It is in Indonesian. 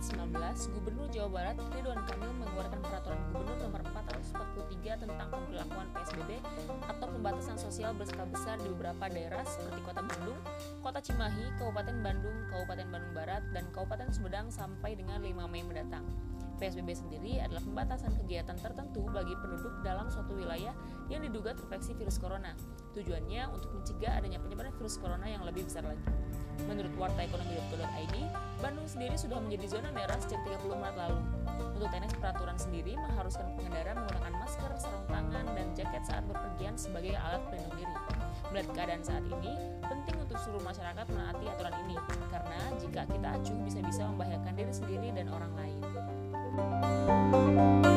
COVID-19, Gubernur Jawa Barat Ridwan Kamil mengeluarkan peraturan Gubernur nomor 443 tentang pemberlakuan PSBB atau pembatasan sosial berskala besar di beberapa daerah seperti Kota Bandung, Kota Cimahi, Kabupaten Bandung, Kabupaten Bandung Barat, dan Kabupaten Sumedang sampai dengan 5 Mei mendatang. PSBB sendiri adalah pembatasan kegiatan tertentu bagi penduduk dalam suatu wilayah yang diduga terinfeksi virus corona. Tujuannya untuk mencegah adanya penyebaran virus corona yang lebih besar lagi. Menurut wartai.id, Bandung sendiri sudah menjadi zona merah sejak 30 Maret lalu. Untuk teknis peraturan sendiri mengharuskan pengendara menggunakan masker, sarung tangan, dan jaket saat berpergian sebagai alat pelindung diri. Melihat keadaan saat ini, penting untuk seluruh masyarakat menaati aturan ini, karena jika kita acuh bisa-bisa membahayakan diri sendiri dan orang lain. Thank you.